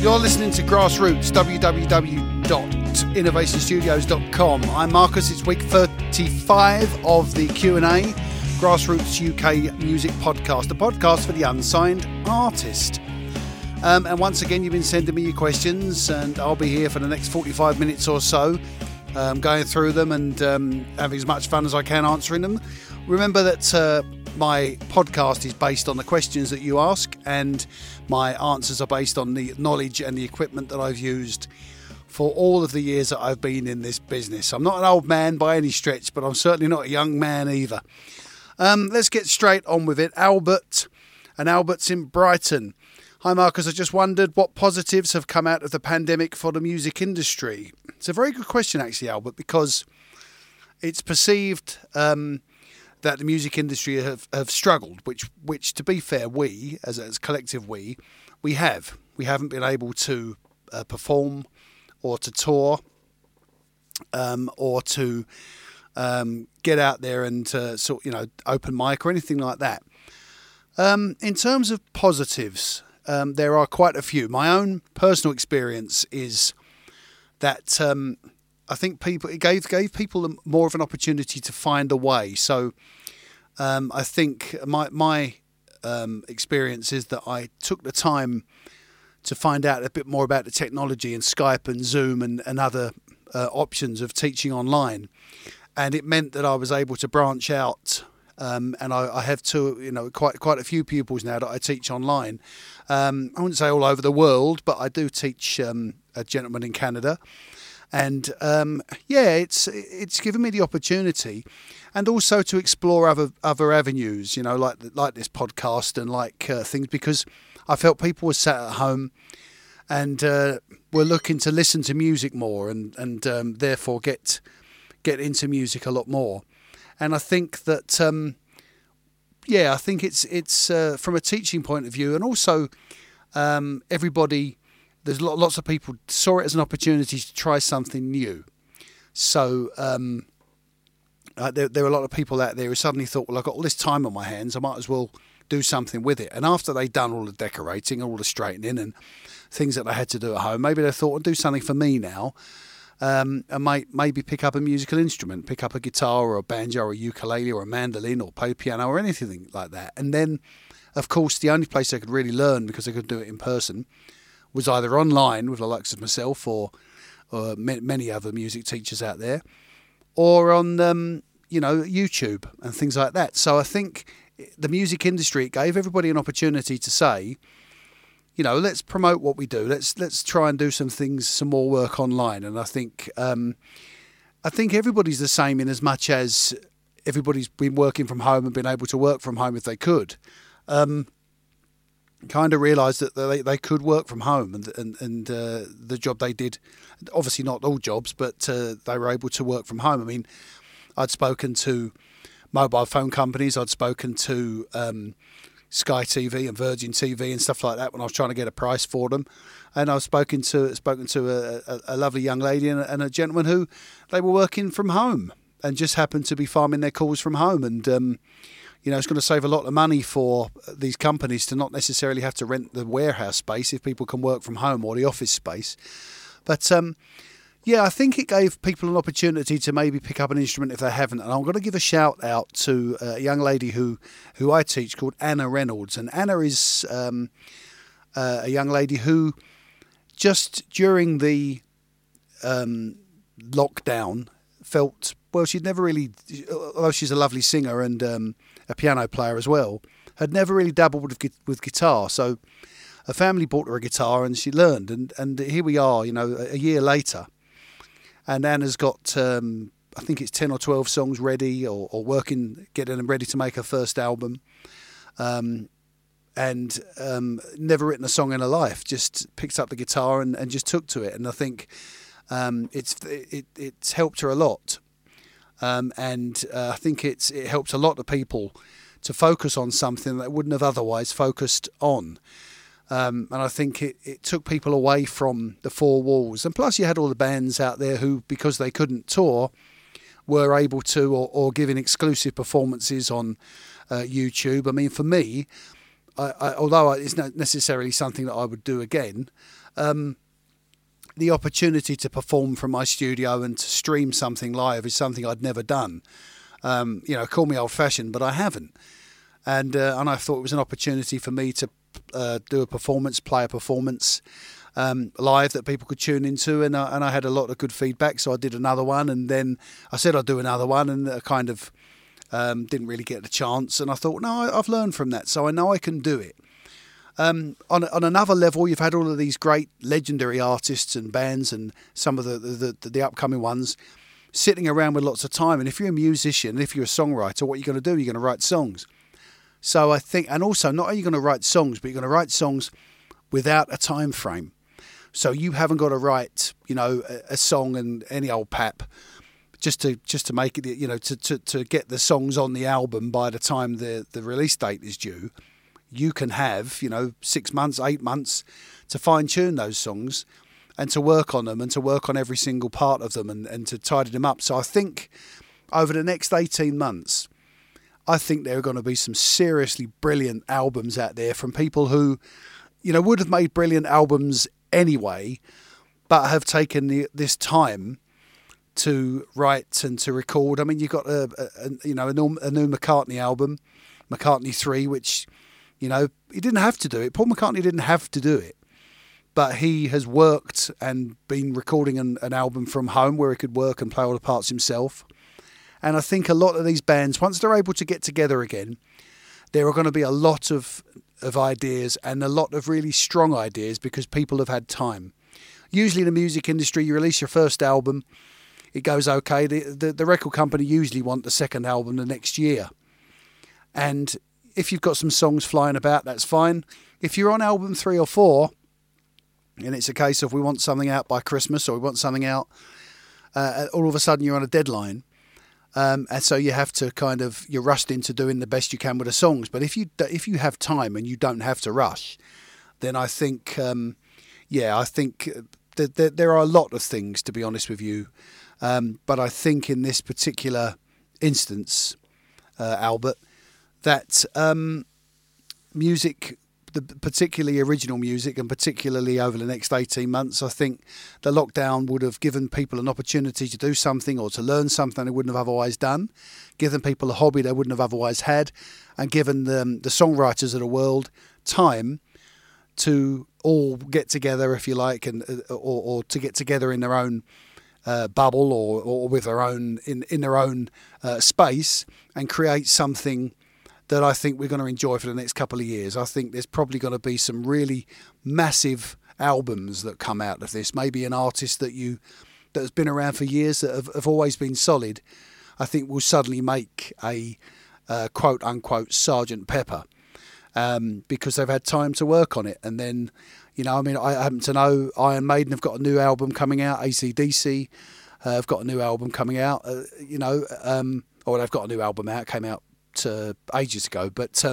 You're listening to Grassroots, www.innovationstudios.com. I'm Marcus. It's week 35 of the Q&A, Grassroots UK Music Podcast, a podcast for the unsigned artist. And once again, you've been sending me your questions, and I'll be here for the next 45 minutes or so, going through them and having as much fun as I can answering them. Remember that my podcast is based on the questions that you ask, and my answers are based on the knowledge and the equipment that I've used for all of the years that I've been in this business. I'm not an old man by any stretch, but I'm certainly not a young man either. Let's get straight on with it. Albert, and Albert's in Brighton. Hi Marcus, I just wondered what positives have come out of the pandemic for the music industry. It's a very good question actually, Albert, because it's perceived that the music industry have struggled, which to be fair, we, as a collective we have. We haven't been able to perform or to tour or to get out there and sort, you know, open mic or anything like that. In terms of positives, there are quite a few. My own personal experience is that I think it gave people more of an opportunity to find a way. So I think my experience is that I took the time to find out a bit more about the technology and Skype and Zoom and other options of teaching online. And it meant that I was able to branch out. And I have quite a few pupils now that I teach online. I wouldn't say all over the world, but I do teach a gentleman in Canada. And it's given me the opportunity, and also to explore other avenues, you know, like this podcast and like things, because I felt people were sat at home and were looking to listen to music more, and therefore get into music a lot more. And I think that it's from a teaching point of view, and also everybody. There's lots of people saw it as an opportunity to try something new. So there are a lot of people out there who suddenly thought, well, I've got all this time on my hands. I might as well do something with it. And after they'd done all the decorating, all the straightening and things that they had to do at home, maybe they thought, I'll do something for me now. And maybe pick up a musical instrument, pick up a guitar or a banjo or a ukulele or a mandolin or play piano or anything like that. And then, of course, the only place they could really learn, because they couldn't do it in person, was either online with the likes of myself or many other music teachers out there, or on YouTube and things like that. So I think the music industry, it gave everybody an opportunity to say, you know, let's promote what we do. Let's try and do some things, some more work online. And I think everybody's the same in as much as everybody's been working from home and been able to work from home if they could. Kind of realised that they could work from home, and the job they did, obviously not all jobs, but they were able to work from home. I mean, I'd spoken to mobile phone companies, I'd spoken to Sky TV and Virgin TV and stuff like that when I was trying to get a price for them, and I've spoken to a lovely young lady and a gentleman who they were working from home and just happened to be farming their calls from home, and you know, it's going to save a lot of money for these companies to not necessarily have to rent the warehouse space if people can work from home, or the office space. But, I think it gave people an opportunity to maybe pick up an instrument if they haven't. And I'm going to give a shout out to a young lady who I teach called Anna Reynolds. And Anna is a young lady who just during the lockdown felt, well, she'd never really, although she's a lovely singer and a piano player as well, had never really dabbled with guitar. So her family bought her a guitar and she learned. And here we are, you know, a year later. And Anna's got, I think it's 10 or 12 songs ready or working, getting them ready to make her first album. And never written a song in her life, just picked up the guitar and just took to it. And I think it's helped her a lot. I think it helps a lot of people to focus on something that wouldn't have otherwise focused on. And I think it took people away from the four walls. And plus you had all the bands out there who, because they couldn't tour, were able to or giving exclusive performances on YouTube. I mean, for me, although it's not necessarily something that I would do again, the opportunity to perform from my studio and to stream something live is something I'd never done. You know, call me old-fashioned, but I haven't. And I thought it was an opportunity for me to do a performance, play a performance live that people could tune into. And I had a lot of good feedback, so I did another one. And then I said I'd do another one, and I kind of didn't really get the chance. And I thought, no, I've learned from that, so I know I can do it. On another level, you've had all of these great legendary artists and bands and some of the upcoming ones sitting around with lots of time. And if you're a musician, if you're a songwriter, what are you going to do? You're going to write songs. So I think, and also not only are you going to write songs, but you're going to write songs without a time frame. So you haven't got to write, you know, a song and any old pap just to make it, you know, to get the songs on the album by the time the release date is due. You can have, you know, 6 months, 8 months to fine tune those songs and to work on them and to work on every single part of them and to tidy them up. So I think over the next 18 months, I think there are going to be some seriously brilliant albums out there from people who, you know, would have made brilliant albums anyway, but have taken this time to write and to record. I mean, you've got, a new McCartney album, McCartney 3, which... You know, he didn't have to do it. Paul McCartney didn't have to do it. But he has worked and been recording an album from home where he could work and play all the parts himself. And I think a lot of these bands, once they're able to get together again, there are going to be a lot of ideas and a lot of really strong ideas because people have had time. Usually in the music industry, you release your first album, it goes okay. The record company usually want the second album the next year. And... if you've got some songs flying about, that's fine. If you're on album 3 or 4, and it's a case of we want something out by Christmas or we want something out, all of a sudden you're on a deadline. And so you have to kind of, you're rushed into doing the best you can with the songs. But if you have time and you don't have to rush, then I think, there are a lot of things, to be honest with you. But I think in this particular instance, Albert, that music, particularly original music, and particularly over the next 18 months, I think the lockdown would have given people an opportunity to do something or to learn something they wouldn't have otherwise done, given people a hobby they wouldn't have otherwise had, and given the songwriters of the world time to all get together, if you like, and or to get together in their own bubble or with their own in their own space and create something that I think we're going to enjoy for the next couple of years. I think there's probably going to be some really massive albums that come out of this. Maybe an artist that has been around for years that have always been solid, I think will suddenly make a quote unquote Sergeant Pepper because they've had time to work on it. And then, you know, I mean, I happen to know Iron Maiden have got a new album coming out. ACDC have got a new album coming out. They've got a new album out. It came out ages ago, but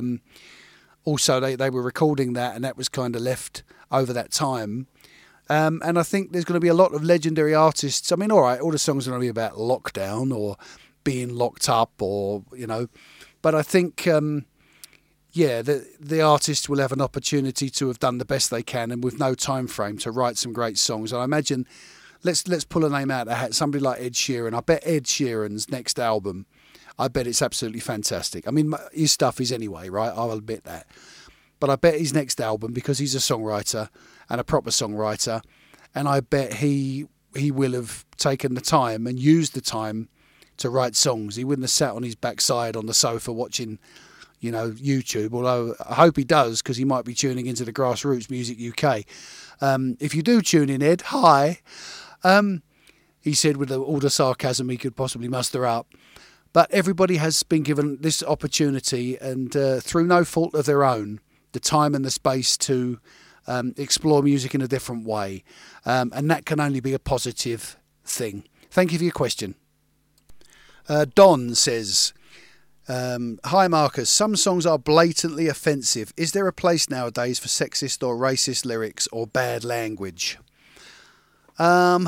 also they were recording that, and that was kind of left over that time. And I think there's going to be a lot of legendary artists. I mean, all right, all the songs are going to be about lockdown or being locked up, or you know, but I think the artists will have an opportunity to have done the best they can, and with no time frame, to write some great songs. And I imagine let's pull a name out of the hat, somebody like Ed Sheeran. I bet Ed Sheeran's next album, I bet it's absolutely fantastic. I mean, his stuff is anyway, right? I'll admit that. But I bet his next album, because he's a songwriter and a proper songwriter, and I bet he will have taken the time and used the time to write songs. He wouldn't have sat on his backside on the sofa watching, you know, YouTube, although I hope he does, because he might be tuning into the Grassroots Music UK. If you do tune in, Ed, hi. He said with all the sarcasm he could possibly muster up. But everybody has been given this opportunity, and through no fault of their own, the time and the space to explore music in a different way. And that can only be a positive thing. Thank you for your question. Don says, hi Marcus, some songs are blatantly offensive. Is there a place nowadays for sexist or racist lyrics or bad language? Where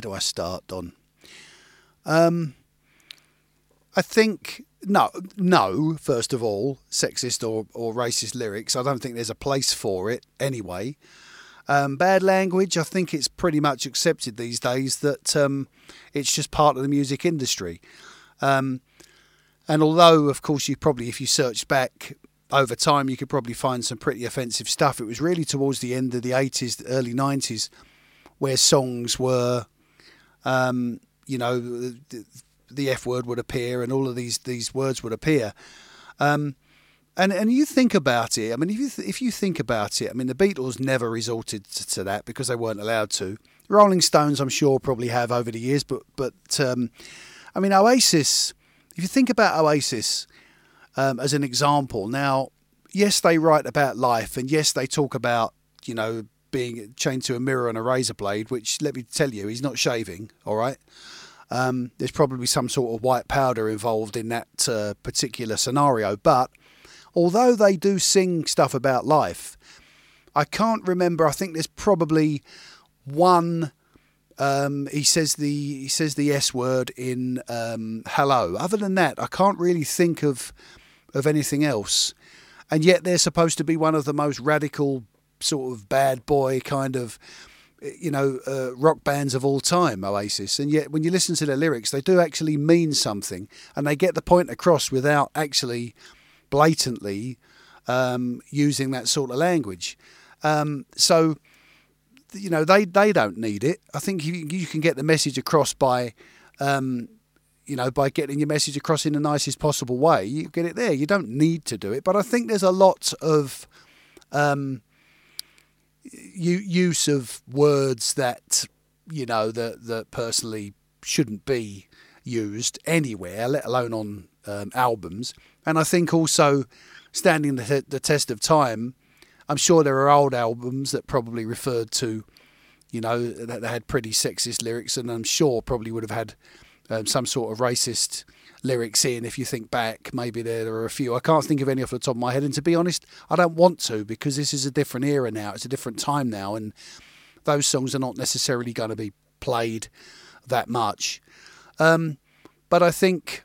do I start, Don? I think, no, first of all, sexist or racist lyrics, I don't think there's a place for it anyway. Bad language, I think it's pretty much accepted these days that it's just part of the music industry. And although, of course, you probably, if you searched back over time, you could probably find some pretty offensive stuff. It was really towards the end of the 80s, the early 90s, where songs were, you know, the F word would appear and all of these words would appear. And you think about it, I mean, if you think about it, I mean, the Beatles never resorted to that because they weren't allowed to. Rolling Stones, I'm sure, probably have over the years, but I mean, Oasis, if you think about Oasis as an example, now, yes, they write about life and yes, they talk about, you know, being chained to a mirror and a razor blade, which, let me tell you, he's not shaving, all right? There's probably some sort of white powder involved in that particular scenario, but although they do sing stuff about life, I can't remember. I think there's probably one. He says the S word in "Hello." Other than that, I can't really think of anything else. And yet they're supposed to be one of the most radical sort of bad boy kind of, you know, rock bands of all time, Oasis. And yet when you listen to their lyrics, they do actually mean something, and they get the point across without actually blatantly using that sort of language. So, you know, they don't need it. I think you can get the message across by, you know, by getting your message across in the nicest possible way. You get it there. You don't need to do it. But I think there's a lot of use of words that, you know, that personally shouldn't be used anywhere, let alone on albums. And I think also standing the test of time, I'm sure there are old albums that probably referred to, you know, that they had pretty sexist lyrics, and I'm sure probably would have had some sort of racist lyrics in. If you think back, maybe there are a few. I can't think of any off the top of my head, and to be honest, I don't want to, because this is a different era now. It's a different time now, and those songs are not necessarily going to be played that much. But I think,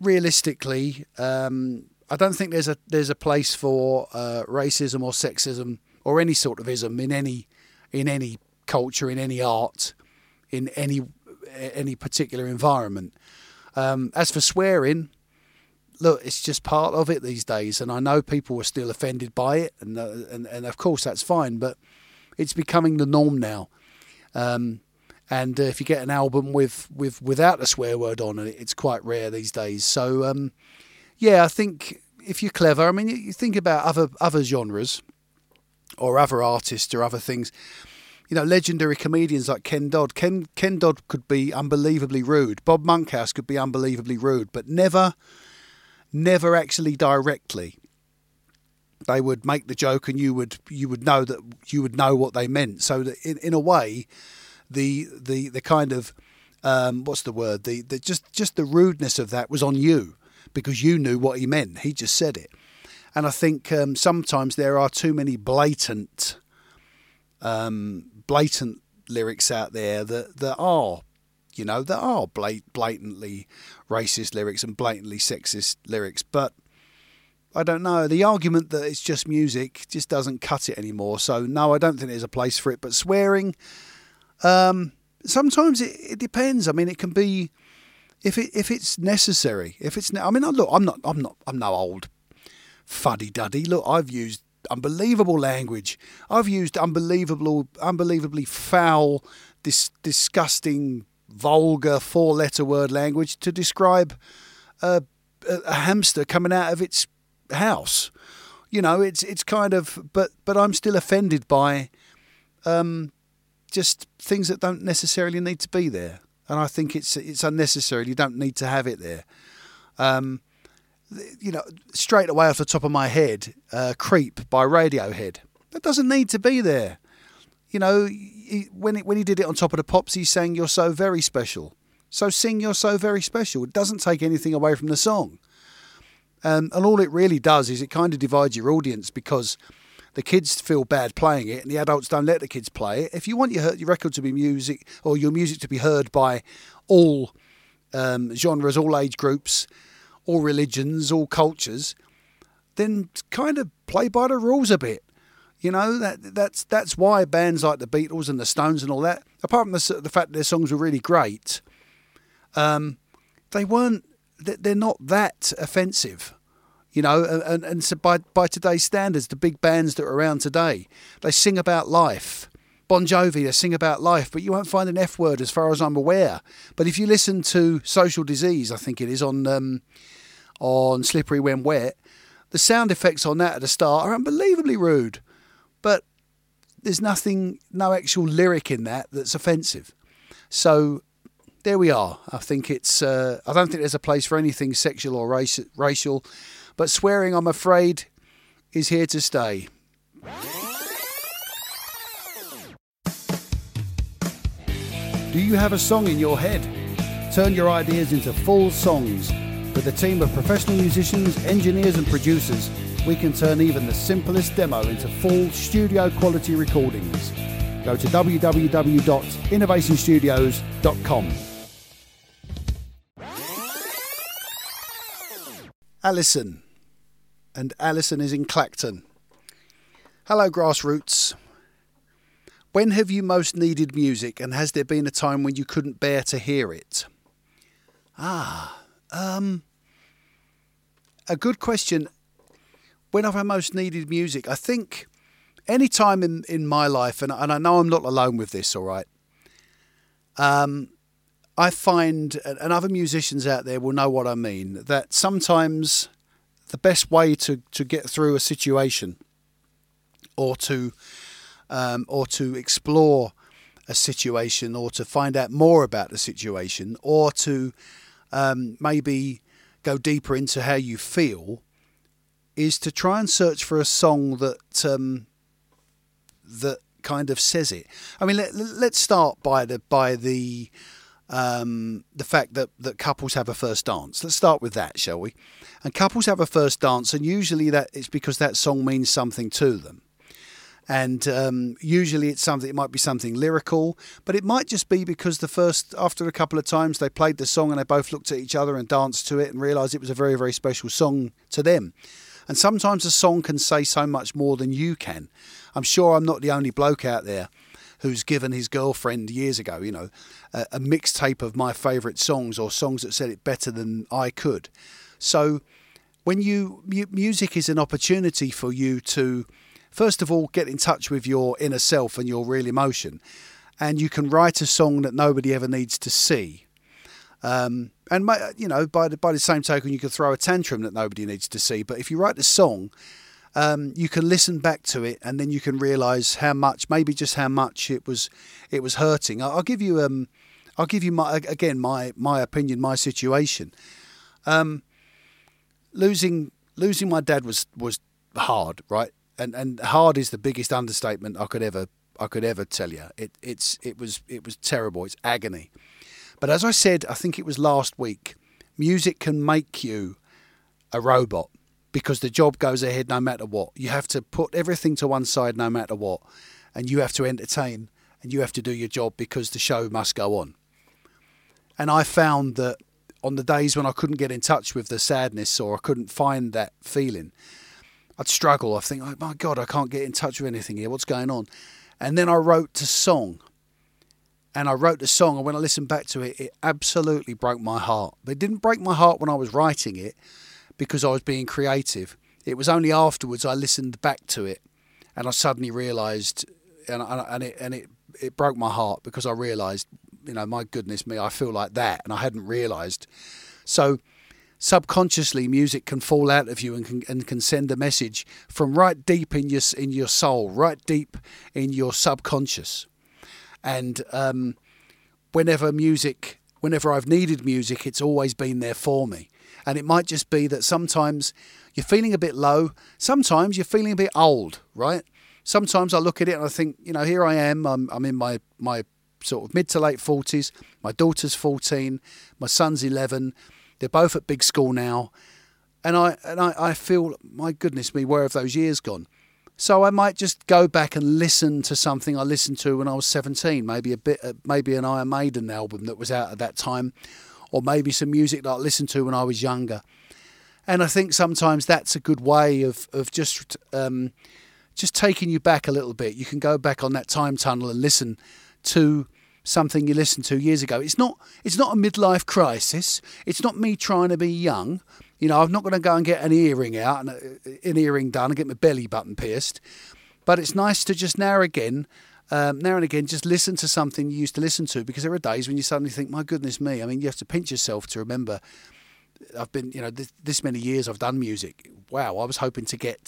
realistically, I don't think there's a place for racism or sexism or any sort of ism in any culture, in any art, in any particular environment. As for swearing, look, it's just part of it these days, and I know people are still offended by it, and of course that's fine, but it's becoming the norm now. And if you get an album without a swear word on it, it's quite rare these days. So, yeah, I think if you're clever, I mean, you think about other genres or other artists or other things. You know, legendary comedians like Ken Dodd. Ken Dodd could be unbelievably rude. Bob Monkhouse could be unbelievably rude, but never actually directly. They would make the joke, and you would know what they meant. So that in a way, the kind of what's the word, the just the rudeness of that was on you, because you knew what he meant. He just said it. And I think sometimes there are too many blatant lyrics out there that are blatantly racist lyrics and blatantly sexist lyrics. But I don't know, the argument that it's just music just doesn't cut it anymore. So no, I don't think there's a place for it. But swearing, sometimes it depends. I mean, it can be if it's necessary. I mean, look, I'm no old fuddy duddy. Look, I've used unbelievable language. I've used unbelievably foul, disgusting, vulgar 4-letter word language to describe a hamster coming out of its house. You know, it's kind of, but I'm still offended by just things that don't necessarily need to be there, and I think it's unnecessary. You don't need to have it there. You know, straight away off the top of my head, "Creep" by Radiohead. That doesn't need to be there. You know, when he did it on Top of the Pops, he sang "You're So Very Special." So sing "You're So Very Special." It doesn't take anything away from the song, and all it really does is it kind of divides your audience, because the kids feel bad playing it, and the adults don't let the kids play it. If you want your record to be music, or your music to be heard by all genres, all age groups, all religions, all cultures, then kind of play by the rules a bit. You know, that's why bands like the Beatles and the Stones and all that, apart from the fact that their songs were really great, they're not that offensive. You know, and so by today's standards, the big bands that are around today, they sing about life. Bon Jovi, they sing about life, but you won't find an F word as far as I'm aware. But if you listen to Social Disease, I think it is, on Slippery When Wet, the sound effects on that at the start are unbelievably rude. But there's no actual lyric in that that's offensive. So there we are. I think it's... I don't think there's a place for anything sexual or racial. But swearing, I'm afraid, is here to stay. Do you have a song in your head? Turn your ideas into full songs. With a team of professional musicians, engineers and producers, we can turn even the simplest demo into full studio quality recordings. Go to www.innovationstudios.com. Allison. And Allison is in Clacton. Hello, Grassroots. When have you most needed music, and has there been a time when you couldn't bear to hear it? A good question. When have I most needed music? I think any time in my life, and I know I'm not alone with this, all right? I find, and other musicians out there will know what I mean, that sometimes the best way to get through a situation or to explore a situation or to find out more about the situation or to maybe go deeper into how you feel is to try and search for a song that that kind of says it. I mean, let's start by the fact that couples have a first dance. Let's start with that, shall we? And couples have a first dance, and usually that it's because that song means something to them. And usually it might be something lyrical, but it might just be because after a couple of times they played the song and they both looked at each other and danced to it and realised it was a very, very special song to them. And sometimes a song can say so much more than you can. I'm sure I'm not the only bloke out there who's given his girlfriend years ago, you know, a mixtape of my favourite songs or songs that said it better than I could. So when music is an opportunity for you to... First of all, get in touch with your inner self and your real emotion. And you can write a song that nobody ever needs to see. By the same token, you can throw a tantrum that nobody needs to see. But if you write the song, you can listen back to it and then you can realise maybe just how much it was hurting. I'll give you my opinion, my situation. Losing my dad was hard, right? And hard is the biggest understatement I could ever tell you. It was terrible. It's agony. But as I said, I think it was last week, music can make you a robot because the job goes ahead no matter what. You have to put everything to one side no matter what, and you have to entertain and you have to do your job because the show must go on. And I found that on the days when I couldn't get in touch with the sadness or I couldn't find that feeling, I'd struggle. I'd think, oh my God, I can't get in touch with anything here. What's going on? And then I wrote the song. And when I listened back to it, it absolutely broke my heart. But it didn't break my heart when I was writing it because I was being creative. It was only afterwards I listened back to it and I suddenly realised, and it broke my heart because I realised, you know, my goodness me, I feel like that. And I hadn't realised. So... subconsciously, music can fall out of you and can send a message from right deep in your soul, right deep in your subconscious. And whenever I've needed music, it's always been there for me. And it might just be that sometimes you're feeling a bit low, sometimes you're feeling a bit old, right? Sometimes I look at it and I think, you know, here I am, I'm in my sort of mid to late 40s, my daughter's 14, my son's 11. They're both at big school now. And I feel, my goodness me, where have those years gone? So I might just go back and listen to something I listened to when I was 17, maybe an Iron Maiden album that was out at that time, or maybe some music that I listened to when I was younger. And I think sometimes that's a good way of just just taking you back a little bit. You can go back on that time tunnel and listen to something you listened to years ago. It's not a midlife crisis. It's not me trying to be young. You know, I'm not going to go and get an earring out and an earring done and get my belly button pierced. But it's nice to just now and again, just listen to something you used to listen to, because there are days when you suddenly think, my goodness me. I mean, you have to pinch yourself to remember. I've been, you know, this many years I've done music. Wow, I was hoping to get,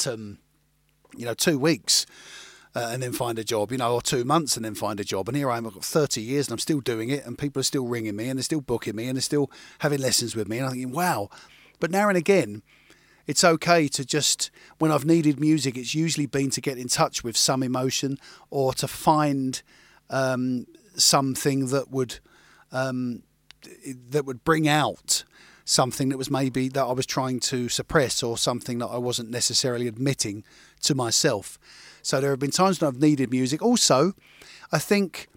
2 weeks and then find a job, you know, or 2 months and then find a job. And here I am, I've got 30 years and I'm still doing it, and people are still ringing me and they're still booking me and they're still having lessons with me. And I'm thinking, wow. But now and again, it's okay to just, when I've needed music, it's usually been to get in touch with some emotion or to find something that would bring out something that was maybe that I was trying to suppress, or something that I wasn't necessarily admitting to myself. So there have been times when I've needed music. Also, I think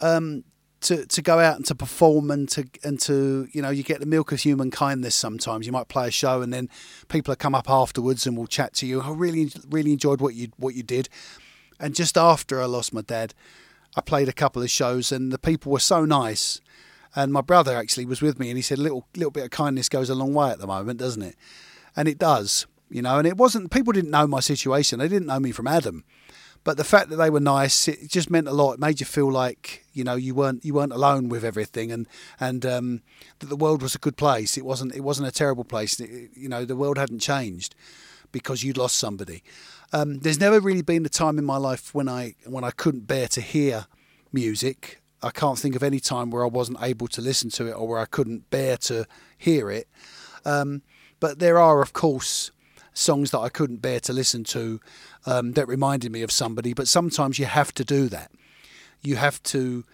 to go out and to perform and to, you know, you get the milk of human kindness sometimes. You might play a show and then people will come up afterwards and will chat to you. I really, really enjoyed what you did. And just after I lost my dad, I played a couple of shows and the people were so nice. And my brother actually was with me and he said, a little bit of kindness goes a long way at the moment, doesn't it? And it does. You know, and it wasn't, people didn't know my situation. They didn't know me from Adam, but the fact that they were nice, it just meant a lot. It made you feel like, you know, you weren't alone with everything, and that the world was a good place. It wasn't a terrible place. You know, the world hadn't changed because you'd lost somebody. There's never really been a time in my life when I couldn't bear to hear music. I can't think of any time where I wasn't able to listen to it or where I couldn't bear to hear it. But there are, of course, songs that I couldn't bear to listen to that reminded me of somebody. But sometimes you have to do that. You have to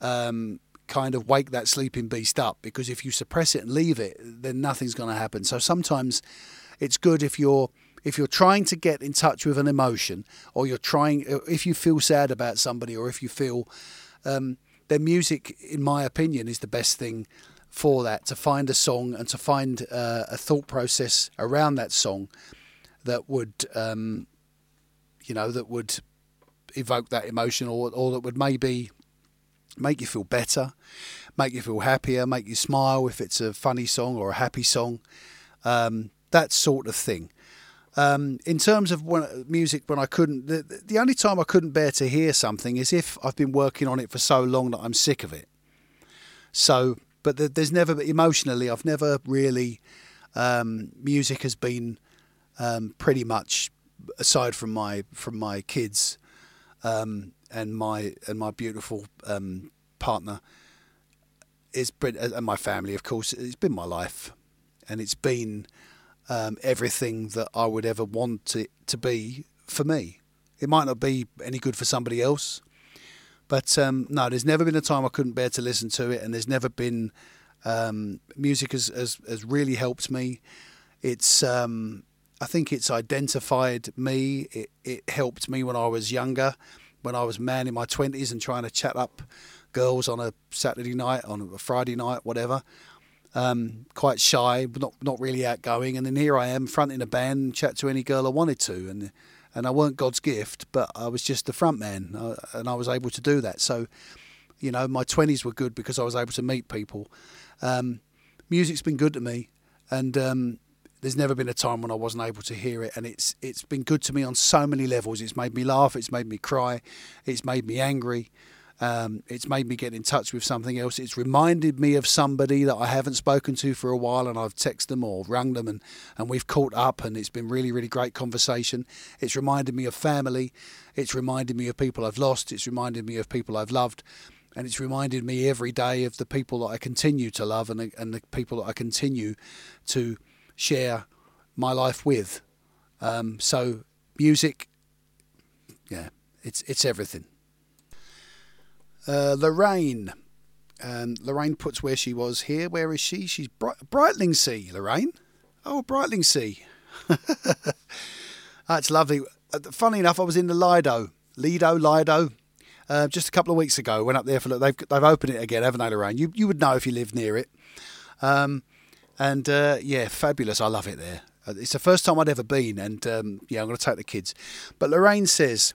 kind of wake that sleeping beast up, because if you suppress it and leave it, then nothing's going to happen. So sometimes it's good if you're trying to get in touch with an emotion, or if you feel sad about somebody, or if you feel then music, in my opinion, is the best thing for that, to find a song and to find a thought process around that song that would, that would evoke that emotion, or that would maybe make you feel better, make you feel happier, make you smile if it's a funny song or a happy song, that sort of thing. In terms of music, when I couldn't, the only time I couldn't bear to hear something is if I've been working on it for so long that I'm sick of it. So, but there's never, emotionally, I've never really, music has been pretty much, aside from my kids and my beautiful partner, and my family, of course, it's been my life, and it's been everything that I would ever want it to be for me. It might not be any good for somebody else, but no, there's never been a time I couldn't bear to listen to it, and there's never been music has really helped me. It's I think it's identified me. It helped me when I was younger, when I was man in my 20s and trying to chat up girls on a Saturday night, on a Friday night, whatever. Quite shy, not really outgoing, and then here I am fronting a band and chat to any girl I wanted to, and I weren't God's gift, but I was just the front man, and I was able to do that. So, you know, my 20s were good because I was able to meet people. Music's been good to me, and there's never been a time when I wasn't able to hear it, and it's been good to me on so many levels. It's made me laugh, it's made me cry, it's made me angry. It's made me get in touch with something else. It's reminded me of somebody that I haven't spoken to for a while, and I've texted them or rung them, and we've caught up, and it's been really, really great conversation. It's reminded me of family. It's reminded me of people I've lost. It's reminded me of people I've loved. And it's reminded me every day of the people that I continue to love and the people that I continue to share my life with. So music, yeah, it's everything. Lorraine. Lorraine puts where she was here. Where is she? She's Brightlingsea, Lorraine. Oh, Brightlingsea. That's lovely. Funny enough, I was in the Lido, just a couple of weeks ago. Went up there for, they've opened it again, haven't they, Lorraine? You would know if you live near it. And yeah, fabulous. I love it there. It's the first time I'd ever been, and yeah, I'm going to take the kids. But Lorraine says,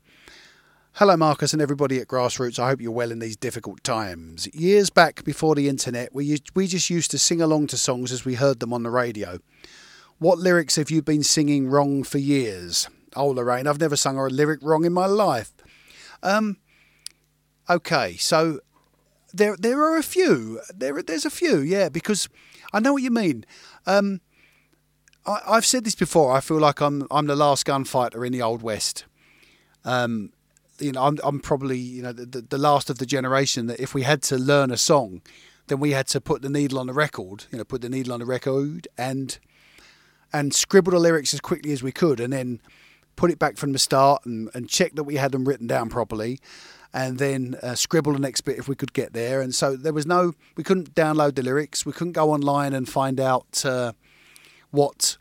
"Hello, Marcus and everybody at Grassroots. I hope you're well in these difficult times. Years back, before the internet, we just used to sing along to songs as we heard them on the radio. What lyrics have you been singing wrong for years?" Oh, Lorraine, I've never sung a lyric wrong in my life. Okay, so there are a few. There's a few, yeah, because I know what you mean. I've said this before. I feel like I'm the last gunfighter in the Old West. You know, I'm probably, you know, the last of the generation that if we had to learn a song, then we had to put the needle on the record. You know, put the needle on the record and scribble the lyrics as quickly as we could, and then put it back from the start and check that we had them written down properly, and then scribble the next bit if we could get there. And so there was no, we couldn't download the lyrics. We couldn't go online and find out what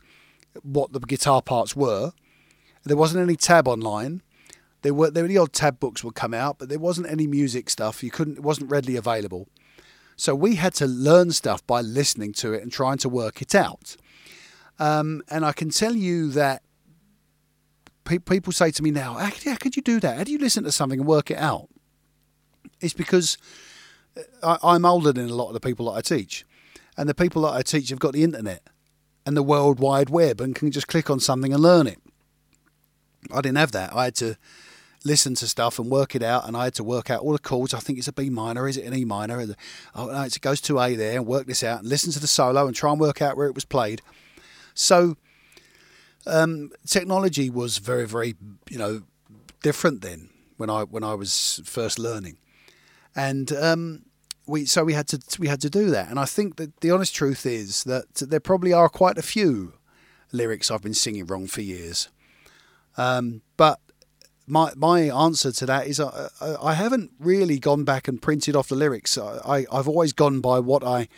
the guitar parts were. There wasn't any tab online. There were the odd tab books would come out, but there wasn't any music stuff. It wasn't readily available. So we had to learn stuff by listening to it and trying to work it out. And I can tell you that people say to me now, how could you do that? How do you listen to something and work it out? It's because I'm older than a lot of the people that I teach. And the people that I teach have got the internet and the World Wide Web and can just click on something and learn it. I didn't have that. I had to listen to stuff and work it out, and I had to work out all the chords. I think it's a B minor. Is it an E minor? Oh, no, it goes to A there, and work this out and listen to the solo and try and work out where it was played. So technology was very, very, you know, different then when I was first learning, and we had to do that. And I think that the honest truth is that there probably are quite a few lyrics I've been singing wrong for years. But my answer to that is I haven't really gone back and printed off the lyrics. I've always gone by what I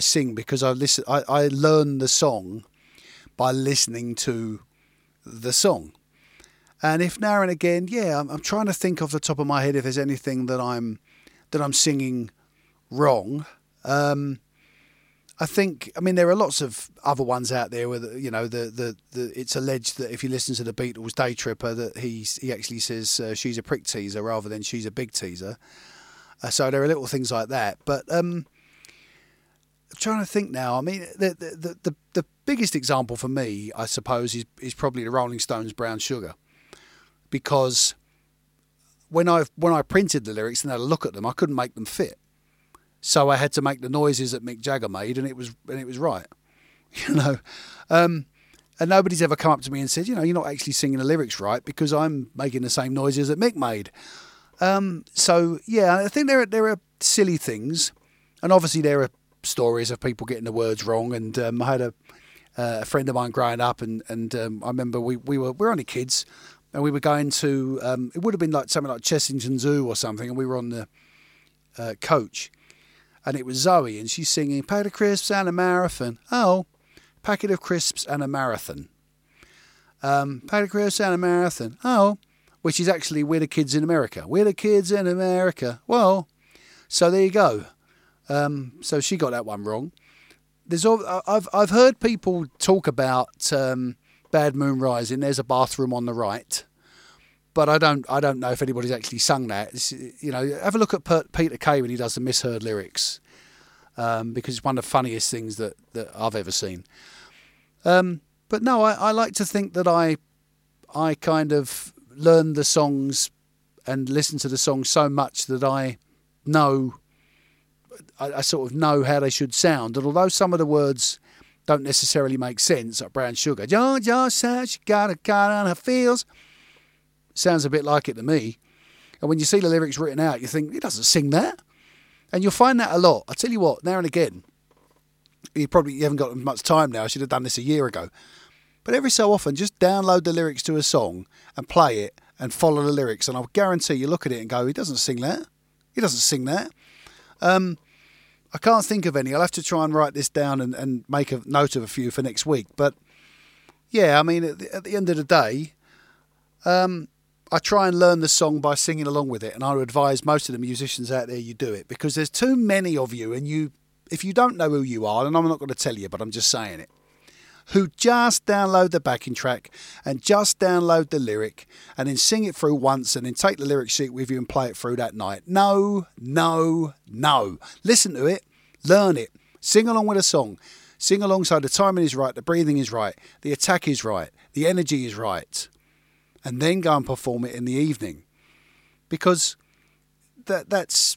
sing, because I learn the song by listening to the song. And if now and again, yeah, I'm trying to think off the top of my head if there's anything that I'm singing wrong. I think, I mean, there are lots of other ones out there where, you know, it's alleged that if you listen to the Beatles' Day Tripper, that he actually says she's a prick teaser rather than she's a big teaser. So there are little things like that. But I'm trying to think now. I mean, the biggest example for me, I suppose, is probably the Rolling Stones' Brown Sugar. Because when I printed the lyrics and had a look at them, I couldn't make them fit. So I had to make the noises that Mick Jagger made, and it was right, you know. And nobody's ever come up to me and said, you know, you're not actually singing the lyrics right, because I'm making the same noises that Mick made. So yeah, I think there are silly things, and obviously there are stories of people getting the words wrong. And I had a friend of mine growing up, and I remember we were only kids, and we were going to it would have been like something like Chessington Zoo or something, and we were on the coach. And it was Zoe, and she's singing, "Packet of crisps and a marathon." Oh, packet of crisps and a marathon. Packet of crisps and a marathon. Oh, which is actually "We're the Kids in America." We're the kids in America. Well, so there you go. So she got that one wrong. I've heard people talk about "Bad Moon Rising." There's a bathroom on the right. But I don't know if anybody's actually sung that. It's, you know, have a look at Peter Kay when he does the misheard lyrics, because it's one of the funniest things that I've ever seen. But no, I like to think that I kind of learn the songs and listen to the songs so much that I know, I sort of know how they should sound. And although some of the words don't necessarily make sense, like Brown Sugar, John said she got a cut on her feels. Sounds a bit like it to me. And when you see the lyrics written out, you think, he doesn't sing that. And you'll find that a lot. I tell you what, now and again, you haven't got much time now. I should have done this a year ago. But every so often, just download the lyrics to a song and play it and follow the lyrics. And I'll guarantee you look at it and go, he doesn't sing that. He doesn't sing that. I can't think of any. I'll have to try and write this down and make a note of a few for next week. But yeah, I mean, at the end of the day, I try and learn the song by singing along with it, and I would advise most of the musicians out there you do it, because there's too many of you, and if you don't know who you are, and I'm not going to tell you, but I'm just saying it, who just download the backing track and just download the lyric and then sing it through once and then take the lyric sheet with you and play it through that night. No, no, no. Listen to it, learn it, sing along with a song. Sing along so the timing is right, the breathing is right, the attack is right, the energy is right. And then go and perform it in the evening. Because that's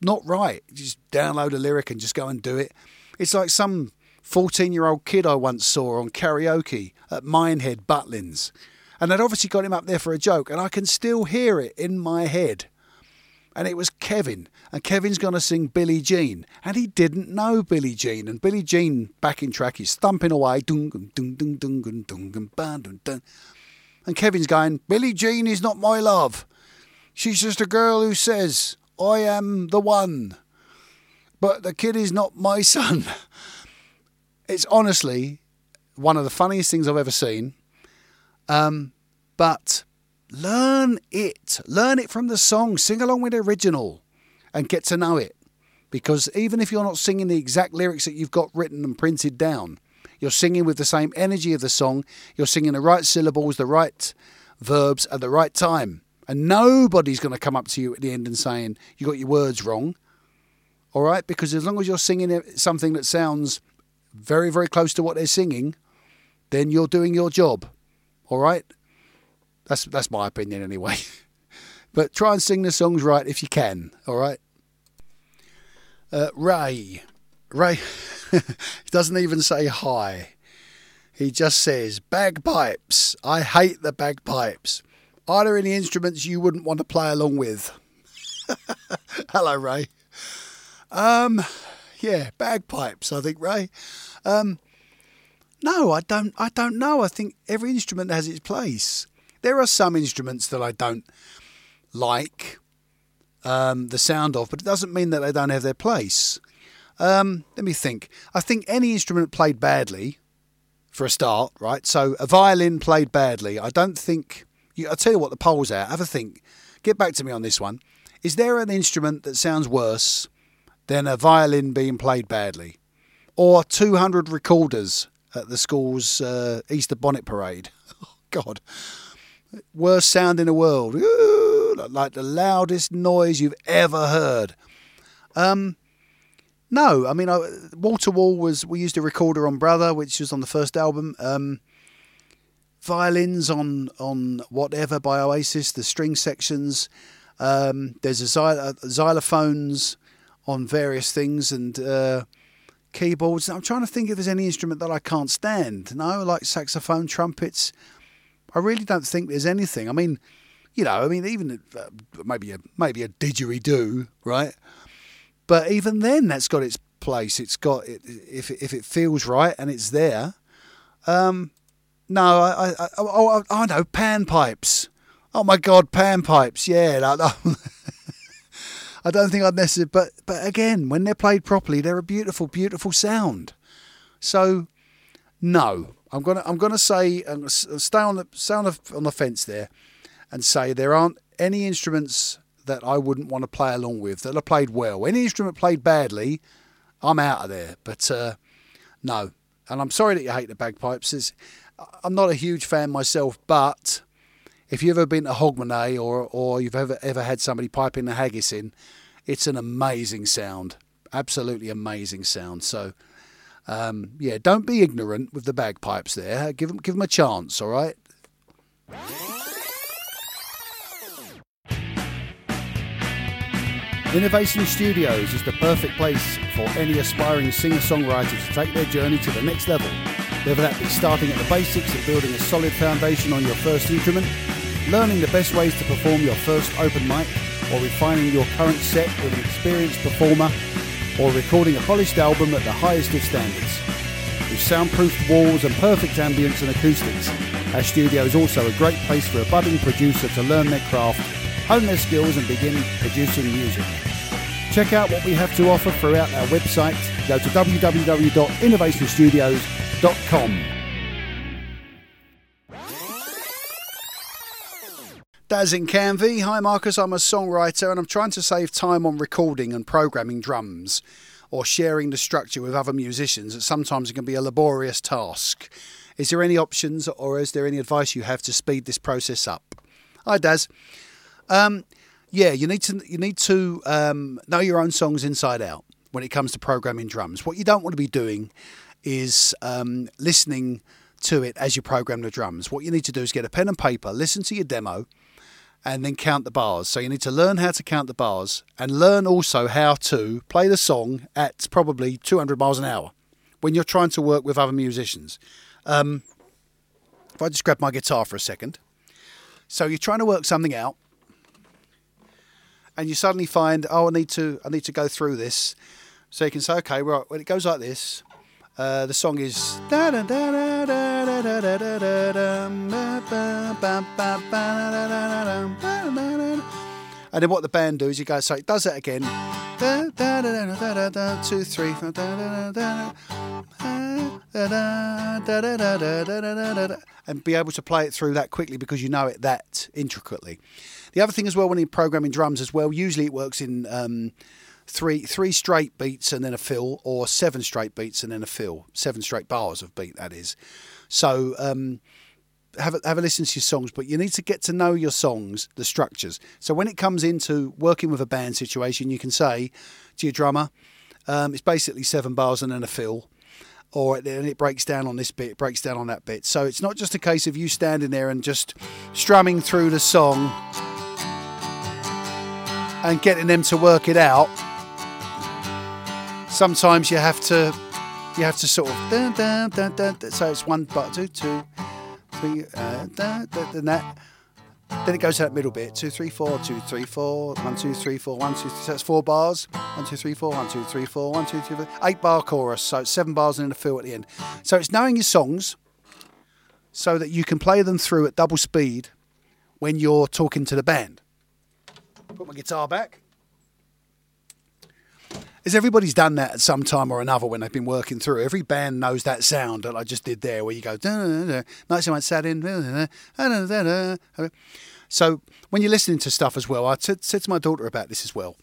not right. You just download a lyric and just go and do it. It's like some 14-year-old kid I once saw on karaoke at Minehead, Butlins. And they'd obviously got him up there for a joke. And I can still hear it in my head. And it was Kevin. And Kevin's going to sing Billie Jean. And he didn't know Billie Jean. And Billie Jean backing track is thumping away. And Kevin's going, Billie Jean is not my love. She's just a girl who says, I am the one. But the kid is not my son. It's honestly one of the funniest things I've ever seen. But learn it. Learn it from the song. Sing along with the original and get to know it. Because even if you're not singing the exact lyrics that you've got written and printed down, you're singing with the same energy of the song. You're singing the right syllables, the right verbs at the right time. And nobody's going to come up to you at the end and saying, you got your words wrong. All right? Because as long as you're singing something that sounds very, very close to what they're singing, then you're doing your job. All right? That's my opinion anyway. But try and sing the songs right if you can. All right? Ray he doesn't even say hi. He just says, bagpipes. I hate the bagpipes. Are there any instruments you wouldn't want to play along with? Hello, Ray. Yeah, bagpipes, I think, Ray. No, I don't know. I think every instrument has its place. There are some instruments that I don't like the sound of, but it doesn't mean that they don't have their place. Let me think. I think any instrument played badly, for a start, right? So a violin played badly. I don't think... I'll tell you what, the poll's out. Have a think. Get back to me on this one. Is there an instrument that sounds worse than a violin being played badly? Or 200 recorders at the school's Easter bonnet parade? Oh, God. Worst sound in the world. Ooh, like the loudest noise you've ever heard. No, I mean, Wall to Wall we used a recorder on Brother, which was on the first album. Violins on Whatever by Oasis, the string sections. There's xylophones on various things and keyboards. I'm trying to think if there's any instrument that I can't stand. No, like saxophone, trumpets. I really don't think there's anything. I mean, even maybe a didgeridoo, right? But even then, that's got its place. It's got it if it feels right and it's there. No, I know, panpipes. Oh my God, panpipes. Yeah, I don't think I'd necessarily. But again, when they're played properly, they're a beautiful, beautiful sound. So, no, I'm gonna say stay on the fence there, and say there aren't any instruments that I wouldn't want to play along with, that are played well. Any instrument played badly, I'm out of there. But no. And I'm sorry that you hate the bagpipes. I'm not a huge fan myself, but if you've ever been to Hogmanay or you've ever had somebody piping the haggis in, it's an amazing sound. Absolutely amazing sound. So, yeah, don't be ignorant with the bagpipes there. Give them a chance, all right? Innovation Studios is the perfect place for any aspiring singer-songwriter to take their journey to the next level. Whether that be starting at the basics and building a solid foundation on your first instrument, learning the best ways to perform your first open mic, or refining your current set with an experienced performer, or recording a polished album at the highest of standards. With soundproofed walls and perfect ambience and acoustics, our studio is also a great place for a budding producer to learn their craft, hone their skills and begin producing music. Check out what we have to offer throughout our website. Go to www.innovationstudios.com. Daz in Canvey. Hi Marcus, I'm a songwriter and I'm trying to save time on recording and programming drums. or sharing the structure with other musicians, that sometimes it can be a laborious task. Is there any options, or is there any advice you have to speed this process up? Hi, Daz. Yeah, you need to know your own songs inside out when it comes to programming drums. What you don't want to be doing is listening to it as you program the drums. What you need to do is get a pen and paper, listen to your demo, and then count the bars. So you need to learn how to count the bars and learn also how to play the song at probably 200 miles an hour when you're trying to work with other musicians. If I just grab my guitar for a second. So you're trying to work something out, and you suddenly find, oh, I need to go through this. So you can say, okay, right, when it goes like this, the song is da da da da da da da da da da. And then what the band do is you go, so it does that again. 2, 3. And be able to play it through that quickly because you know it that intricately. The other thing as well, when you're programming drums as well, usually it works in three straight beats and then a fill, or 7 straight beats and then a fill. 7 straight bars of beat, that is. So have a listen to your songs, but you need to get to know your songs, the structures. So when it comes into working with a band situation, you can say to your drummer, it's basically 7 bars and then a fill, or then it breaks down on this bit, it breaks down on that bit. So it's not just a case of you standing there and just strumming through the song and getting them to work it out. Sometimes you have to sort of dun, dun, dun, dun, dun. So it's 1, 2, 3, then that. Then it goes to that middle bit. 2, 3, 4, 2, 3, 4. 1, 2, 3, 4, 1, 2, 3. So that's 4 bars. 1, 2, 3, 4. 1, 2, 3, 4. 1, 2, 3, 4. 8-bar chorus. So it's 7 bars and then a fill at the end. So it's knowing your songs so that you can play them through at double speed when you're talking to the band. Put my guitar back. As everybody's done that at some time or another when they've been working through. Every band knows that sound that I just did there, where you go, nice and sat in. So when you're listening to stuff as well, I said to my daughter about this as well.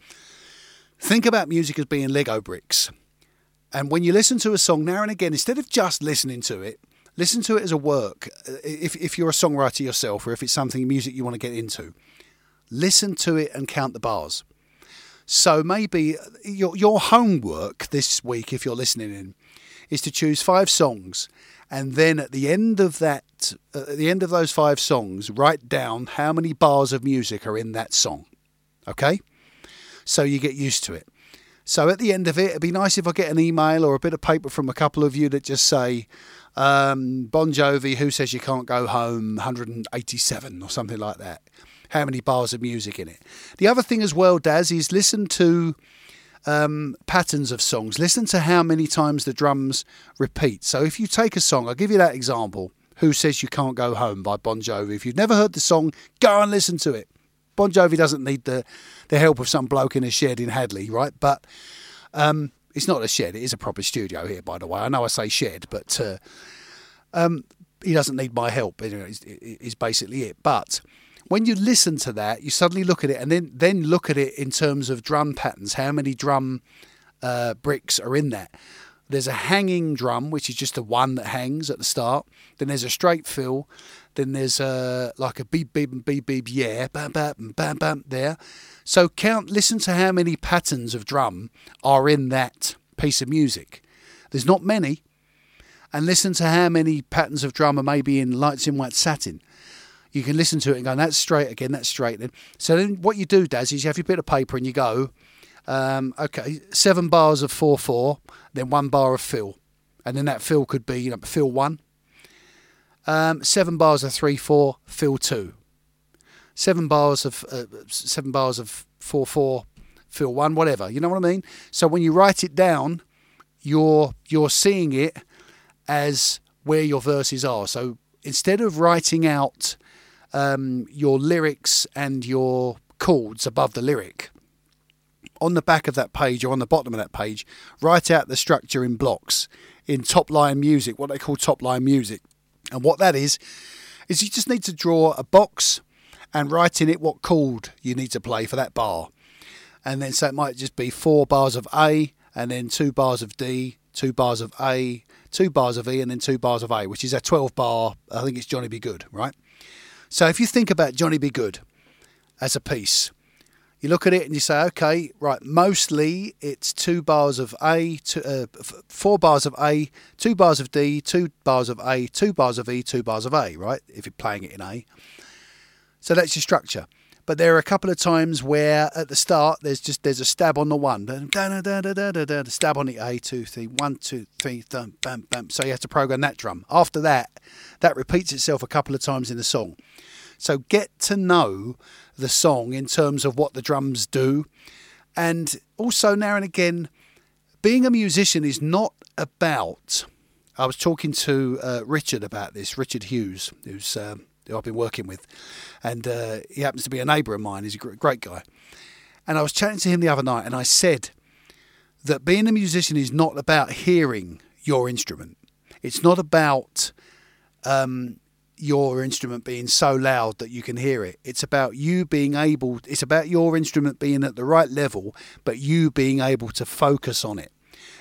Think about music as being Lego bricks. And when you listen to a song now and again, instead of just listening to it, listen to it as a work. If you're a songwriter yourself, or if it's something music you want to get into, listen to it and count the bars. So maybe your homework this week, if you're listening in, is to choose 5 songs, and then at the end of that, at the end of those 5 songs, write down how many bars of music are in that song. Okay, so you get used to it. So at the end of it, it'd be nice if I get an email or a bit of paper from a couple of you that just say, Bon Jovi, Who Says You Can't Go Home, 187 or something like that. How many bars of music in it? The other thing as well, Daz, is listen to patterns of songs. Listen to how many times the drums repeat. So if you take a song, I'll give you that example, Who Says You Can't Go Home by Bon Jovi. If you've never heard the song, go and listen to it. Bon Jovi doesn't need the help of some bloke in a shed in Hadley, right? But it's not a shed. It is a proper studio here, by the way. I know I say shed, but he doesn't need my help. Is basically it. But when you listen to that, you suddenly look at it and then look at it in terms of drum patterns. How many drum bricks are in that? There's a hanging drum, which is just the one that hangs at the start. Then there's a straight fill. Then there's like a beep, beep, beep, beep, yeah, bam, bam, bam, bam, there. So listen to how many patterns of drum are in that piece of music. There's not many. And listen to how many patterns of drum are maybe in Lights in White Satin. You can listen to it and go, that's straight again, that's straight then. So then what you do, Daz, is you have your bit of paper and you go, okay, 7 bars of 4/4, then 1 bar of fill. And then that fill could be, fill 1. 7 bars of 3/4, fill 2. 7 bars of 4/4, fill 1, whatever. You know what I mean? So when you write it down, you're seeing it as where your verses are. So instead of writing out your lyrics and your chords above the lyric, on the back of that page or on the bottom of that page, write out the structure in blocks, in top line music, what they call top line music. And what that is you just need to draw a box and write in it what chord you need to play for that bar. And then so it might just be 4 bars of A, and then 2 bars of D, 2 bars of A, 2 bars of E, and then 2 bars of A, which is a 12-bar, I think it's Johnny Be Good, right? So if you think about Johnny Be Good as a piece, you look at it and you say, okay, right, mostly it's 2 bars of A, 4 bars of A, 2 bars of D, 2 bars of A, 2 bars of E, 2 bars of A, right, if you're playing it in A. So that's your structure. But there are a couple of times where at the start there's a stab on the one, stab on the A, 2, 3, 1, 2, 3, bam, bam, bam. So you have to program that drum. After that, that repeats itself a couple of times in the song. So get to know the song in terms of what the drums do. And also now and again, being a musician is not about, I was talking to Richard about this, Richard Hughes, who I've been working with, and he happens to be a neighbour of mine. He's a great guy. And I was chatting to him the other night, and I said that being a musician is not about hearing your instrument. It's not about your instrument being so loud that you can hear it. It's about you being able, it's about your instrument being at the right level, but you being able to focus on it.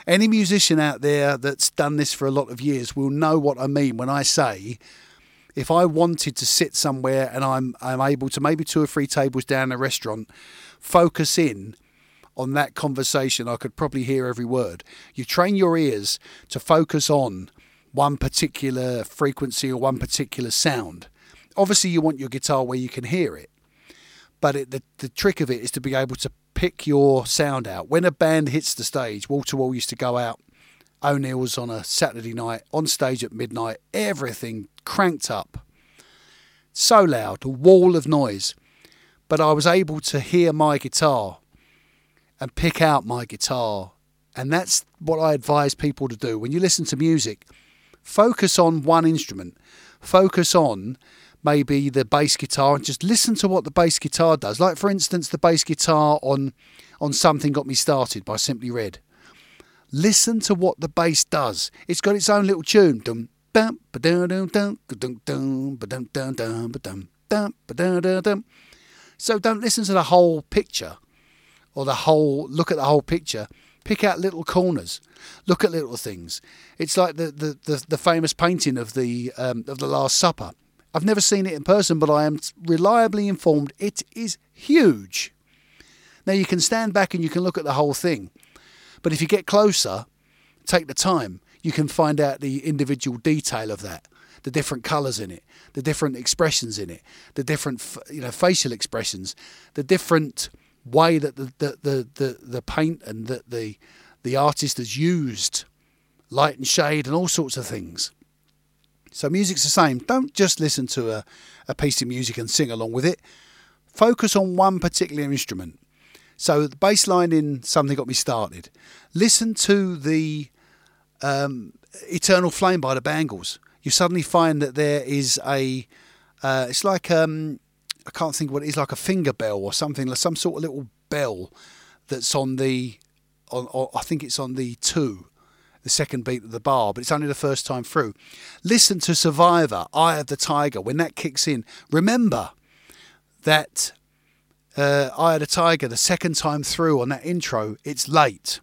Any musician out there that's done this for a lot of years will know what I mean when I say, if I wanted to sit somewhere and I'm able to, maybe 2 or 3 tables down a restaurant, focus in on that conversation, I could probably hear every word. You train your ears to focus on one particular frequency or one particular sound. Obviously, you want your guitar where you can hear it, but the trick of it is to be able to pick your sound out. When a band hits the stage, Wall to Wall used to go out, O'Neill's on a Saturday night, on stage at midnight, everything cranked up. So loud, a wall of noise. But I was able to hear my guitar and pick out my guitar. And that's what I advise people to do. When you listen to music, focus on one instrument. Focus on maybe the bass guitar and just listen to what the bass guitar does. Like, for instance, the bass guitar on Something Got Me Started by Simply Red. Listen to what the bass does. It's got its own little tune. So don't listen to the whole picture or look at the whole picture. Pick out little corners. Look at little things. It's like the famous painting of the Last Supper. I've never seen it in person, but I am reliably informed it is huge. Now you can stand back and you can look at the whole thing. But if you get closer, take the time, you can find out the individual detail of that, the different colours in it, the different expressions in it, the different facial expressions, the different way that the paint and that the artist has used light and shade and all sorts of things. So music's the same. Don't just listen to a piece of music and sing along with it. Focus on one particular instrument. So the bass line in Something Got Me Started. Listen to the Eternal Flame by the Bangles. You suddenly find that there is a, it's like, I can't think what it is, like a finger bell or something, some sort of little bell that's I think it's on the 2, the second beat of the bar, but it's only the first time through. Listen to Survivor, Eye of the Tiger. When that kicks in, remember that Eye of the Tiger, the second time through on that intro, it's late.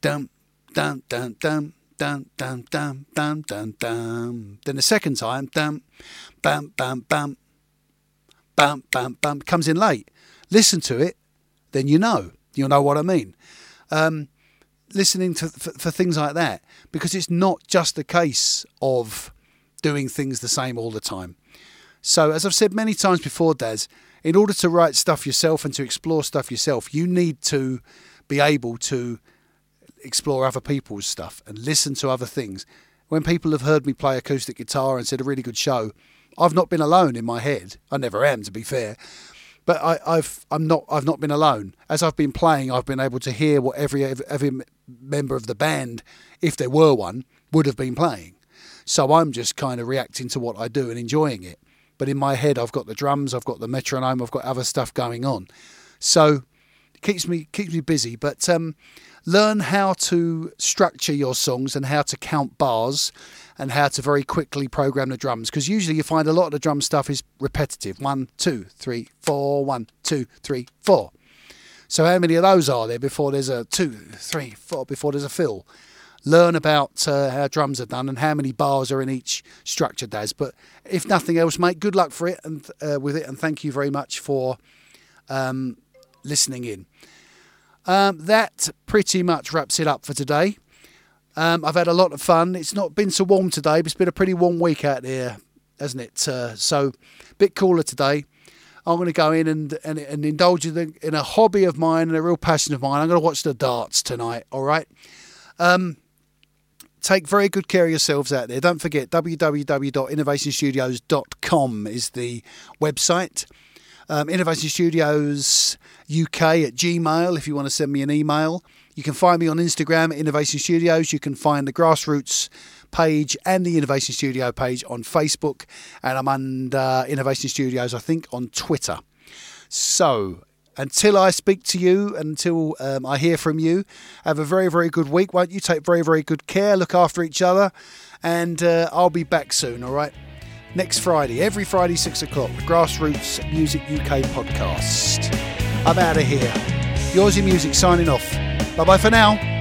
Dum, dum, dum, dum, dum, dum, dum, dum, dum, dum. Then the second time, dum, bam, bam, bam, bam, bam, bam, comes in late. Listen to it, then you'll know what I mean. Listening to for things like that, because it's not just a case of doing things the same all the time. So as I've said many times before, Daz, in order to write stuff yourself and to explore stuff yourself, you need to be able to explore other people's stuff and listen to other things. When people have heard me play acoustic guitar and said a really good show, I've not been alone in my head. I never am, to be fair, but I've not been alone. As I've been playing, I've been able to hear what every member of the band, if there were one, would have been playing. So I'm just kind of reacting to what I do and enjoying it. But in my head, I've got the drums, I've got the metronome, I've got other stuff going on. So it keeps me busy. But learn how to structure your songs and how to count bars and how to very quickly program the drums. Because usually you find a lot of the drum stuff is repetitive. 1, 2, 3, 4, 1, 2, 3, 4. So how many of those are there before there's a 2, 3, 4, before there's a fill? Learn about how drums are done and how many bars are in each structure, Daz. But if nothing else, mate, good luck for it and with it, and thank you very much for listening in. That pretty much wraps it up for today. I've had a lot of fun. It's not been so warm today, but it's been a pretty warm week out here, hasn't it? So a bit cooler today. I'm going to go in and indulge in a hobby of mine and a real passion of mine. I'm going to watch the darts tonight, all right? Take very good care of yourselves out there. Don't forget, www.innovationstudios.com is the website. Innovation Studios UK at Gmail if you want to send me an email. You can find me on Instagram at Innovation Studios. You can find the Grassroots page and the Innovation Studio page on Facebook. And I'm under Innovation Studios, I think, on Twitter. So until I speak to you, until I hear from you, have a very, very good week, won't you? Take very, very good care. Look after each other. And I'll be back soon, all right? Next Friday, every Friday, 6 o'clock, the Grassroots Music UK podcast. I'm out of here. Yours in Music signing off. Bye-bye for now.